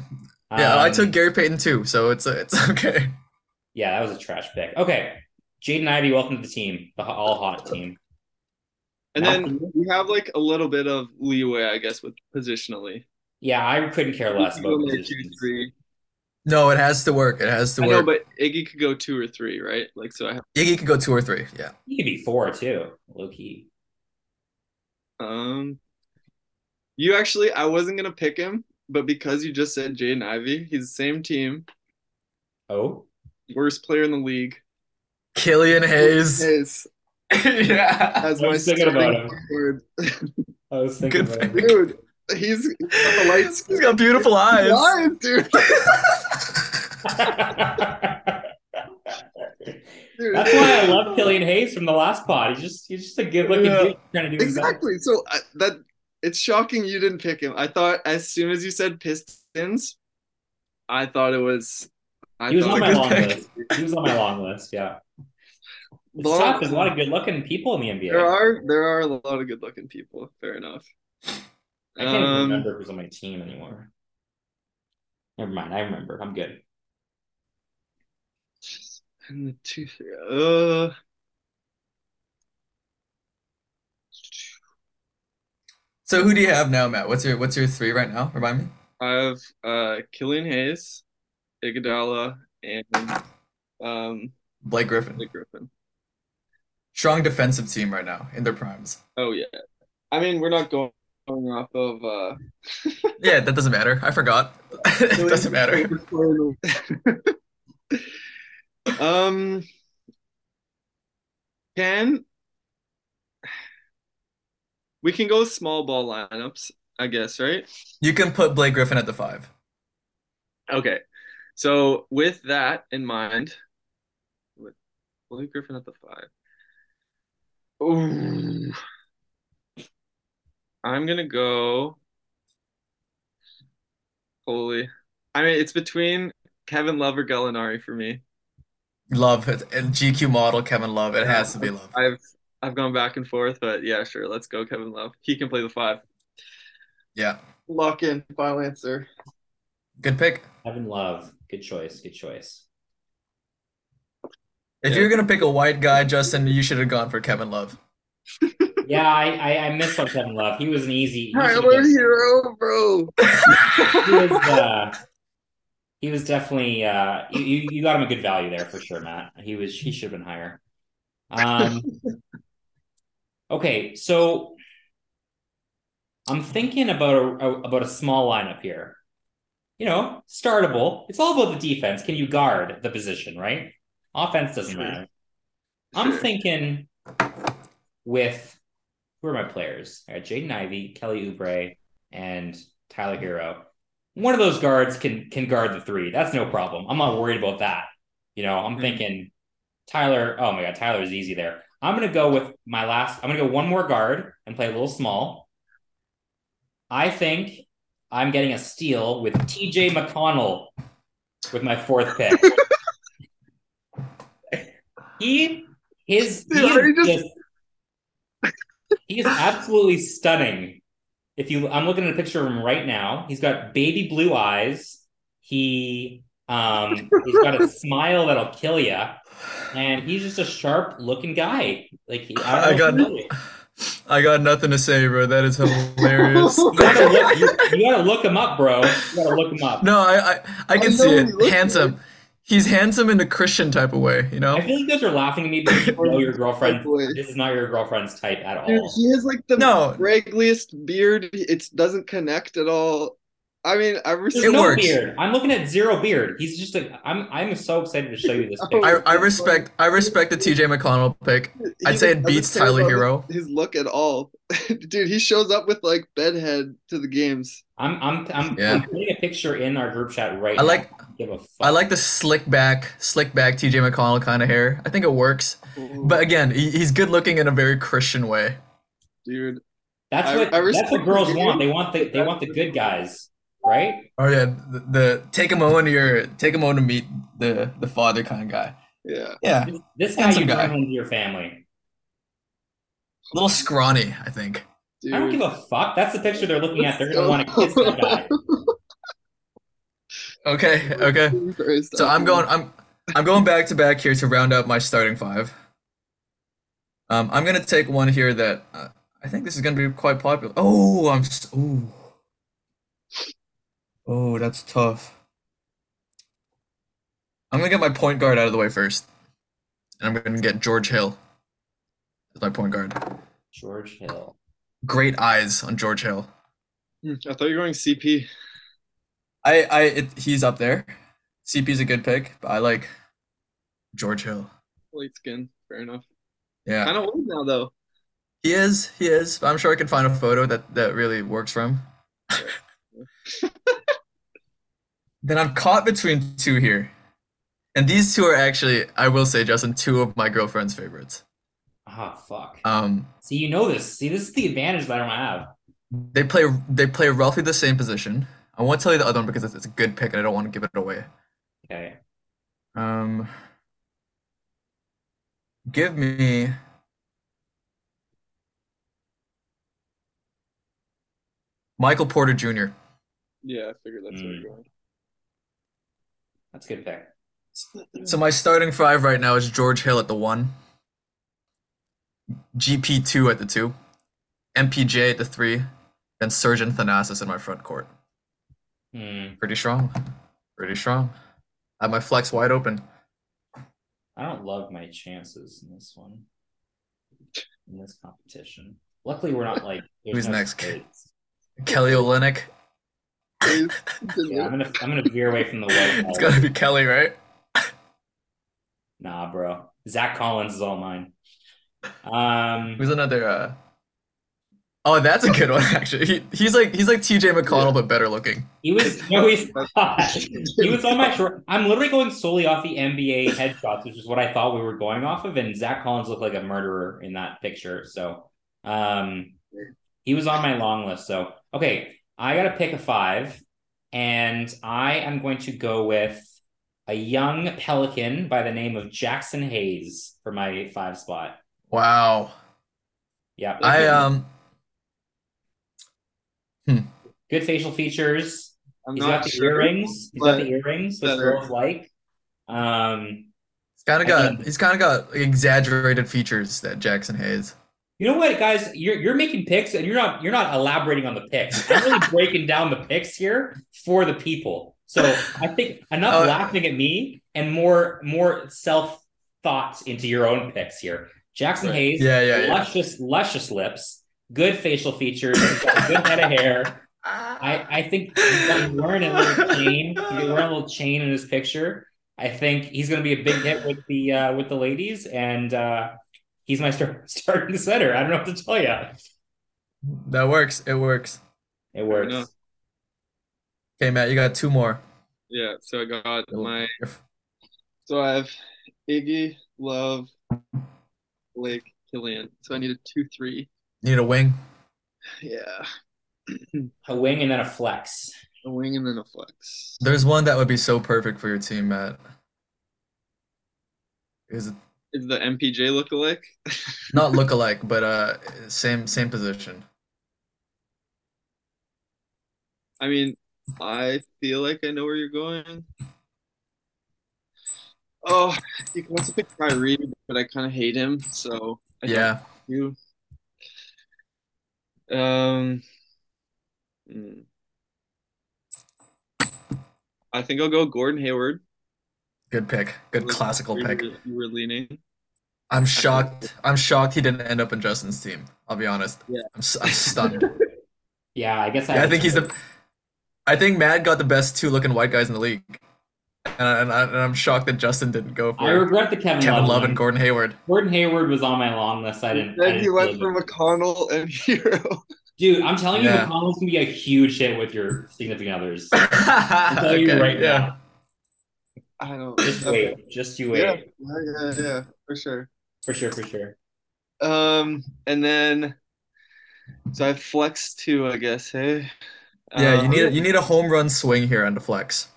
Yeah, I took Gary Payton II, so it's okay. Yeah, that was a trash pick. Okay. Jaden Ivey, welcome to the team, the all-hot team. And then we have like a little bit of leeway, I guess, with positionally. Yeah, I couldn't care less about positions. No, it has to work. I know, but Iggy could go 2 or 3, right? Like, so Iggy could go 2 or 3. Yeah, he could be 4 too, low key. I wasn't gonna pick him, but because you just said Jaden Ivey, he's the same team. Oh, worst player in the league, Killian Hayes. Yeah, that's my second word. I was thinking about him. Dude. He's got the lights. He's got beautiful eyes. Dude. Dude. That's why I love Killian Hayes from the last pod. He's just a good-looking dude trying to do exactly. So that it's shocking you didn't pick him. I thought as soon as you said Pistons, I thought it was. He was on my long list. Yeah. It's tough. There's a lot of good-looking people in the NBA. There are a lot of good-looking people. Fair enough. I can't even remember who's on my team anymore. Never mind, I remember. I'm good. And the 2-3. So who do you have now, Matt? What's your 3 right now? Remind me. I have Killian Hayes, Iguodala, and Blake Griffin. Strong defensive team right now in their primes. Oh yeah, I mean we're not going off of yeah, that doesn't matter. I forgot. It doesn't matter. We can go small ball lineups, I guess, right? You can put Blake Griffin at the 5. Okay. So with that in mind, with Blake Griffin at the 5. Ooh. I'm going to go Holy. I mean, it's between Kevin Love or Gallinari for me. Love. And GQ model Kevin Love. It has to be Love. I've gone back and forth, but yeah, sure. Let's go Kevin Love. He can play the 5. Yeah. Lock in. Final answer. Good pick. Kevin Love. Good choice. If you're going to pick a white guy, Justin, you should have gone for Kevin Love. Yeah, I missed on Kevin Love. He was an easy Tyler Hero, bro. He was definitely you got him a good value there for sure, Matt. He should have been higher. Okay, so I'm thinking about a small lineup here. You know, startable. It's all about the defense. Can you guard the position, right? Offense doesn't matter. I'm thinking with, who are my players? I got Jaden Ivey, Kelly Oubre, and Tyler Hero. One of those guards can guard the three. That's no problem. I'm not worried about that. You know, I'm thinking Tyler. Oh my God, Tyler is easy there. I'm going to go one more guard and play a little small. I think I'm getting a steal with TJ McConnell with my fourth pick. He is absolutely stunning. I'm looking at a picture of him right now. He's got baby blue eyes. He's got a smile that'll kill you, and he's just a sharp-looking guy. Like I got nothing to say, bro. That is hilarious. You gotta look him up, bro. You gotta look him up. No, I can see it. Handsome. Good. He's handsome in a Christian type of way, you know? I feel like you guys are laughing at me because you know your girlfriend. This is not your girlfriend's type at all. Dude, he has like the braggliest beard. It doesn't connect at all. I mean, Beard. I'm looking at zero beard. He's just like I'm so excited to show you this picture. I respect the TJ McConnell pick. I'd say it beats Tyler Hero. His look at all. Dude, he shows up with like bedhead to the games. I'm putting a picture in our group chat right now. I like the slick back TJ McConnell kind of hair. I think it works. Ooh. But again, he's good looking in a very Christian way. Dude. That's what girls want. They want the good guys. Right? Oh yeah, the take him home to meet the father kind of guy. Yeah, yeah. This guy you bring home to your family. A little scrawny, I think. Dude. I don't give a fuck. That's the picture they're looking at. They're gonna want to kiss that guy. Okay. So I'm going back to back here to round out my starting five. I'm gonna take one here that I think this is gonna be quite popular. Oh, that's tough. I'm going to get my point guard out of the way first. And I'm going to get George Hill as my point guard. George Hill. Great eyes on George Hill. I thought you were going CP. He's up there. CP's a good pick, but I like George Hill. Light skin, fair enough. Yeah. Kind of old now, though. He is. But I'm sure I can find a photo that really works for him. Then I'm caught between two here. And these two are actually, I will say, Justin, two of my girlfriend's favorites. Fuck. See, you know this. See, this is the advantage that I don't have. They play roughly the same position. I won't tell you the other one because it's a good pick and I don't want to give it away. Okay. Give me... Michael Porter Jr. Yeah, I figured that's where you're going. That's a good pick. So my starting five right now is George Hill at the one, GP2 at the two, MPJ at the three, and Serge Thanasis in my front court. Pretty strong. I have my flex wide open. I don't love my chances in this one, in this competition. Luckily, we're not like... Who's next? Kelly Olynyk. Yeah, I'm gonna veer away from the white. It's gotta be Kelly, right? Nah, bro. Zach Collins is all mine. Who's another? Oh, that's a good one actually. He's like TJ McConnell but better looking. He was on my short. I'm literally going solely off the NBA headshots, which is what I thought we were going off of. And Zach Collins looked like a murderer in that picture. So, he was on my long list. So, okay. I got to pick a five, and I am going to go with a young Pelican by the name of Jackson Hayes for my five spot. Wow. Yeah. Good facial features. He's got the earrings, which girls like. He's kind of got exaggerated features, that Jackson Hayes. You know what, guys? You're making picks, and you're not elaborating on the picks. I'm really breaking down the picks here for the people. So I think enough laughing at me and more self thoughts into your own picks here. Jackson Hayes, luscious lips, good facial features, he's got a good head of hair. I think he's wearing a little chain. He's wearing a little chain in his picture. I think he's going to be a big hit with the ladies, and he's my starting center. I don't know what to tell you. That works. It works. It works. Okay, Matt, you got two more. Yeah, so I got my. So I have Iggy, Love, Blake, Killian. So I need a 2-3. Need a wing. Yeah. A wing and then a flex. A wing and then a flex. There's one that would be so perfect for your team, Matt. Is the MPJ lookalike? Not lookalike, but same position. I mean, I feel like I know where you're going. Oh, you can also pick Kyrie, but I kind of hate him, so I yeah. You. I think I'll go Gordon Hayward. Good pick. Good classical pick. You were leaning. I'm shocked. I'm shocked he didn't end up in Justin's team. I'll be honest. Yeah. I'm stunned. Yeah, I guess. I think he's the. I think Matt got the best two looking white guys in the league, and I'm shocked that Justin didn't go for. I regret the Kevin Love and Gordon Hayward. Gordon Hayward was on my long list. Then he went for McConnell and Hero. Dude, I'm telling you, McConnell's going to be a huge hit with your significant others. I'm telling you right now. I don't know. Just you wait. Yeah, For sure. And then, so I have flex too, I guess, hey? Yeah, you need a home run swing here on the flex.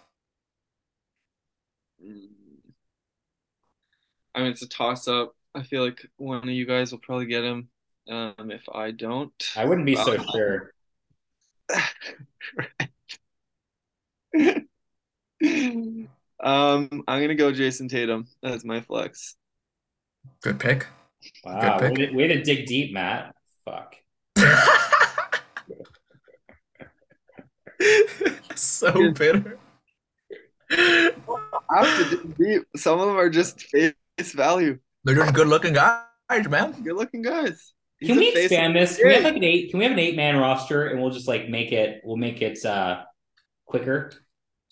I mean, it's a toss-up. I feel like one of you guys will probably get him. If I don't, I wouldn't be so sure. I'm gonna go Jason Tatum. That's my flex. Good pick. Wow, good pick. Way to dig deep, Matt. Fuck. So bitter. I have to dig deep. Some of them are just face value. They're just good-looking guys, man. Good-looking guys. Can we expand this? Can we have an 8-man roster, and we'll just make it quicker?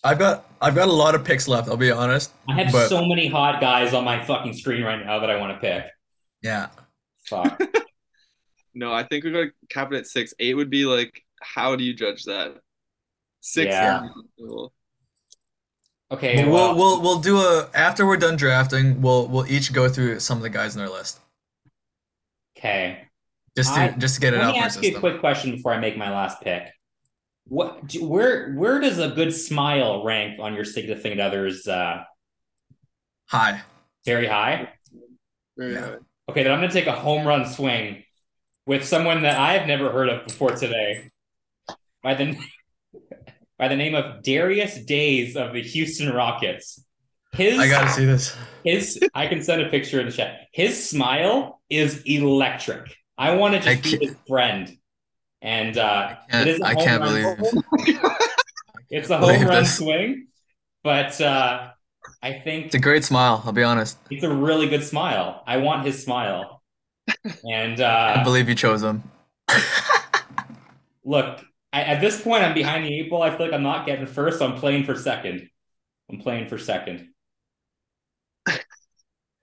I've got a lot of picks left. I'll be honest. I have so many hot guys on my fucking screen right now that I want to pick. Yeah. Fuck. No, I think we got to cap it at 6. 8 would be like, how do you judge that? 6. Yeah. Okay. We'll do after we're done drafting. We'll each go through some of the guys on our list. Okay. Just to get it out. Let me ask you a quick question before I make my last pick. Where does a good smile rank on your significant other's? High. Very high. Very high. Okay, then I'm gonna take a home run swing with someone that I've never heard of before today, by the name of Darius Days of the Houston Rockets. I gotta see this. I can send a picture in the chat. His smile is electric. I want to just be his friend. And it's a home run swing, but I think it's a great smile. I'll be honest. It's a really good smile. I want his smile, and I believe you chose him. Look, at this point, I'm behind the 8 ball. I feel like I'm not getting first. So I'm playing for second. And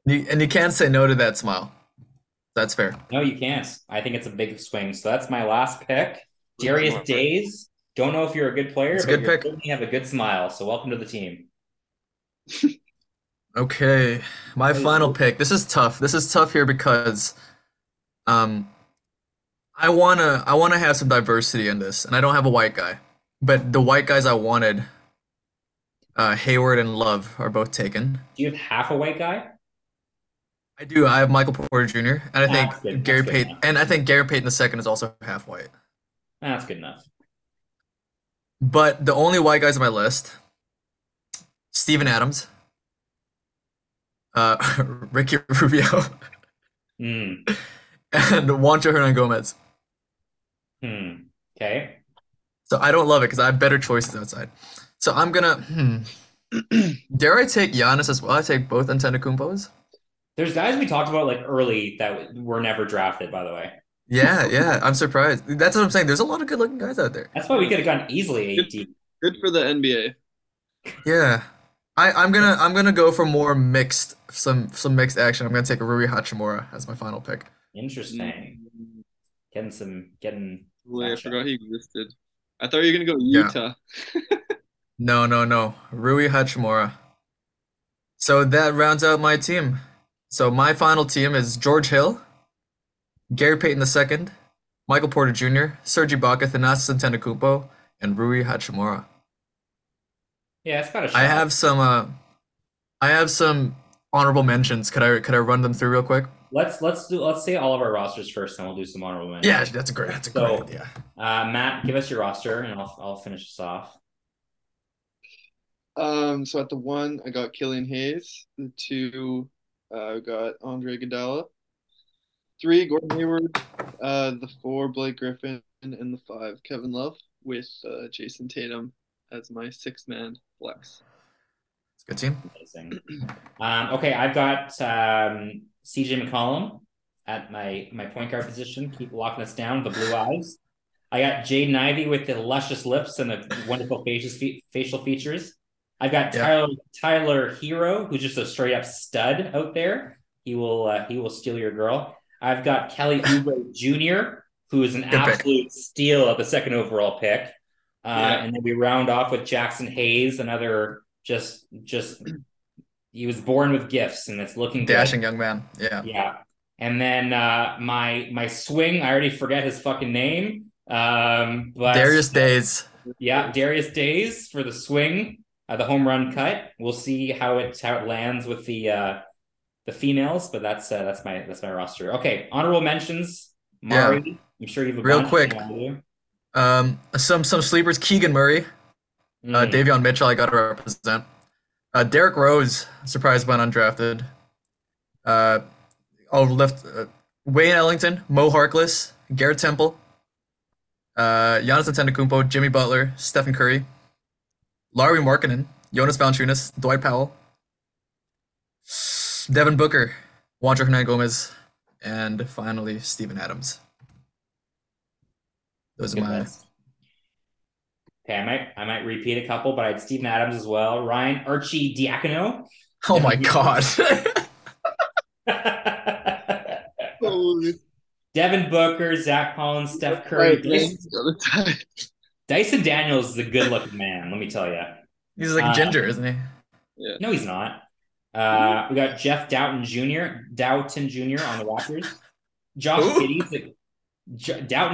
you can't say no to that smile. That's fair. No, you can't. I think it's a big swing. So that's my last pick. Darius Days. Don't know if you're a good player, but you have a good smile. So welcome to the team. Okay. My final pick. This is tough. This is tough here because I wanna have some diversity in this, and I don't have a white guy. But the white guys I wanted, Hayward and Love, are both taken. Do you have half a white guy? I do. I have Michael Porter Jr. and I think Gary Payton, and I think Gary Payton II is also half white. That's good enough. But the only white guys on my list: Steven Adams, Ricky Rubio, and Juancho Hernan-Gomez. Okay. So I don't love it because I have better choices outside. So I'm gonna. Dare I take Giannis as well? I take both Antetokounmpos. There's guys we talked about early that were never drafted, by the way. Yeah, I'm surprised. That's what I'm saying. There's a lot of good-looking guys out there. That's why we could have gotten easily 18. Good for the NBA. Yeah, I'm gonna go for more mixed, some mixed action. I'm gonna take Rui Hachimura as my final pick. Interesting. Getting. Wait, I forgot he existed. I thought you were gonna go Utah. Yeah. No, Rui Hachimura. So that rounds out my team. So my final team is George Hill, Gary Payton II, Michael Porter Jr., Serge Ibaka, Thanasis Antetokounmpo, and Rui Hachimura. Yeah, it's about a shot. I have some honorable mentions. Could I run them through real quick? Let's say all of our rosters first, and we'll do some honorable mentions. Yeah, that's a great idea. Matt, give us your roster, and I'll finish this off. So at the 1, I got Killian Hayes. The 2, I got Andre Iguodala. 3, Gordon Hayward. The 4, Blake Griffin, and the 5, Kevin Love, with Jason Tatum as my 6th man flex. It's a good team. Amazing. Okay, I've got TJ McConnell at my point guard position. Keep locking us down. The blue eyes. I got Jaden Ivey with the luscious lips and the wonderful facial features. I've got Tyler Hero, who's just a straight up stud out there. He will steal your girl. I've got Kelly Oubre Jr., who is an absolute steal at the 2nd overall pick. And then we round off with Jackson Hayes, another just he was born with gifts and it's looking dashing good. Young man. Yeah. Yeah. And then my swing, I already forget his fucking name. But Darius Days. Yeah, Darius Days for the swing. The home run cut. We'll see how it lands with the females, but that's my roster. Okay, honorable mentions. Mari, yeah. I'm sure you've real quick. Some sleepers. Keegan Murray, Davion Mitchell. I got to represent. Derrick Rose, surprised by undrafted. Wayne Ellington, Mo Harkless, Garrett Temple, Giannis Antetokounmpo, Jimmy Butler, Stephen Curry, Lauri Markkanen, Jonas Valanciunas, Dwight Powell, Devin Booker, Juancho Hernan-Gomez, and finally Steven Adams. Those are my. Okay, I might repeat a couple, but I had Steven Adams as well. Ryan Archie Diacono. Oh my God. Devin Booker, Zach Collins, Steph Curry. Dyson Daniels is a good-looking man, let me tell you. He's like ginger, isn't he? Yeah. No, he's not. We got Jeff Doughton Jr. on the Raptors. Doughton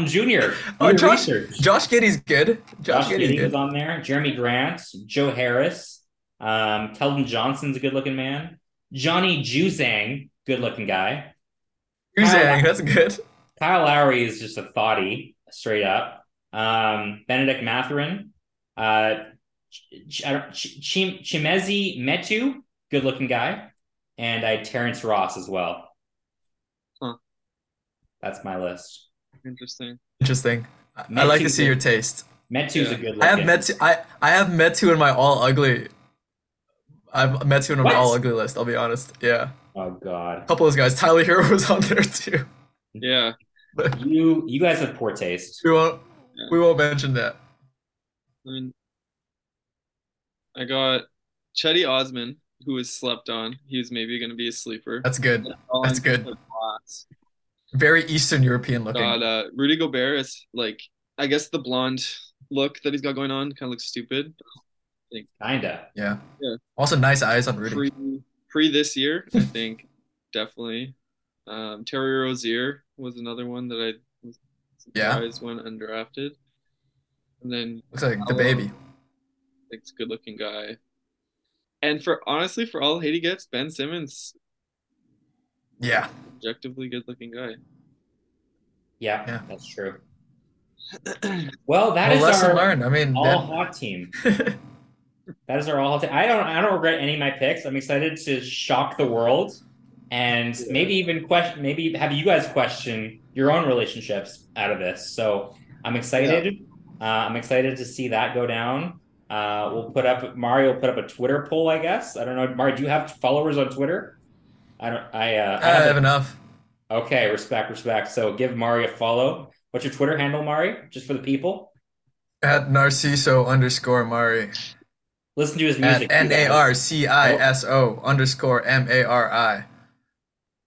Jr. Oh, Josh Giddey's good. Josh Giddey is on there. Jeremy Grant, Joe Harris, Keldon Johnson's a good-looking man. Johnny Juzang, good-looking guy. Juzang, that's good. Kyle Lowry is just a thotty, straight up. Benedict Mathurin, Chimezi Metu, good looking guy, and I Terrence Ross as well. Huh. That's my list. Interesting. I like to see your taste. Metu's a good looking. I have Metu in my all ugly. I've Metu in my all ugly list, I'll be honest. Yeah. Oh God. A couple of those guys. Tyler Hero was on there too. Yeah. You guys have poor taste. We won't mention that. I mean, I got Chetty Osman, who was slept on. He was maybe going to be a sleeper. That's good. That's good. Very Eastern European looking. Got Rudy Gobert is like, I guess the blonde look that he's got going on kind of looks stupid. Kinda. Yeah. Also, nice eyes on Rudy. Pre this year, I think, definitely. Terry Rozier was another one that I was surprised when undrafted. And then looks like the baby. It's a good looking guy. And for all Haiti gets, Ben Simmons. Yeah. Objectively good looking guy. Yeah, that's true. Well, that is lesson learned. I mean, all hot team. That is our all hot team. I don't regret any of my picks. I'm excited to shock the world. And maybe have you guys question your own relationships out of this. So I'm excited. Yeah. I'm excited to see that go down. Mario will put up a Twitter poll, I guess. I don't know. Mario, do you have followers on Twitter? I have enough. Okay, respect. So give Mari a follow. What's your Twitter handle, Mari, just for the people? @Narciso_Mari. Listen to his music. @NARCISO_MARI.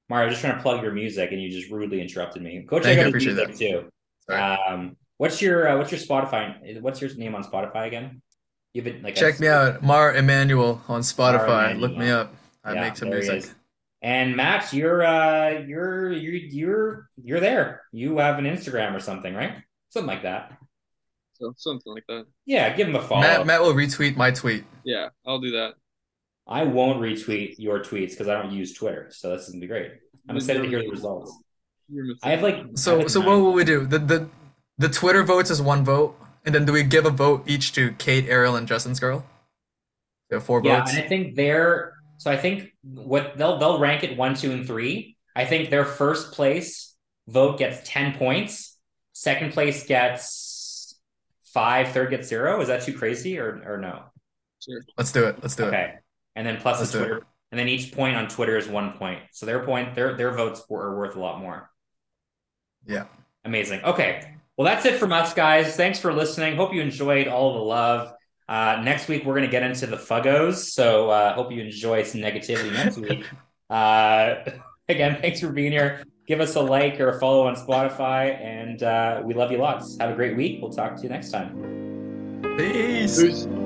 Mari, I was just trying to plug your music, and you just rudely interrupted me. Go check out his music too. What's your Spotify? What's your name on Spotify again? Check me out, Mar Emmanuel on Spotify. Emmanuel. Look me up. I make some music. And Max, you're there. You have an Instagram or something, right? Something like that. Yeah, give him a follow. Matt will retweet my tweet. Yeah, I'll do that. I won't retweet your tweets because I don't use Twitter, so this is gonna be great. I'm excited to hear the results. I have what will we do? The Twitter votes is one vote, and then do we give a vote each to Kate, Ariel, and Justin's girl? There are four votes. Yeah, and I think they'll rank it 1, 2, and 3. I think their first place vote gets 10 points. Second place gets 5. Third gets 0. Is that too crazy or no? Sure. Let's do it. Okay. And then plus the Twitter, and then each point on Twitter is 1 point. So their votes are worth a lot more. Yeah. Amazing. Okay. Well, that's it from us, guys. Thanks for listening. Hope you enjoyed all the love. Next week, we're going to get into the Fuggos. So hope you enjoy some negativity next week. Again, thanks for being here. Give us a like or a follow on Spotify. And we love you lots. Have a great week. We'll talk to you next time. Peace.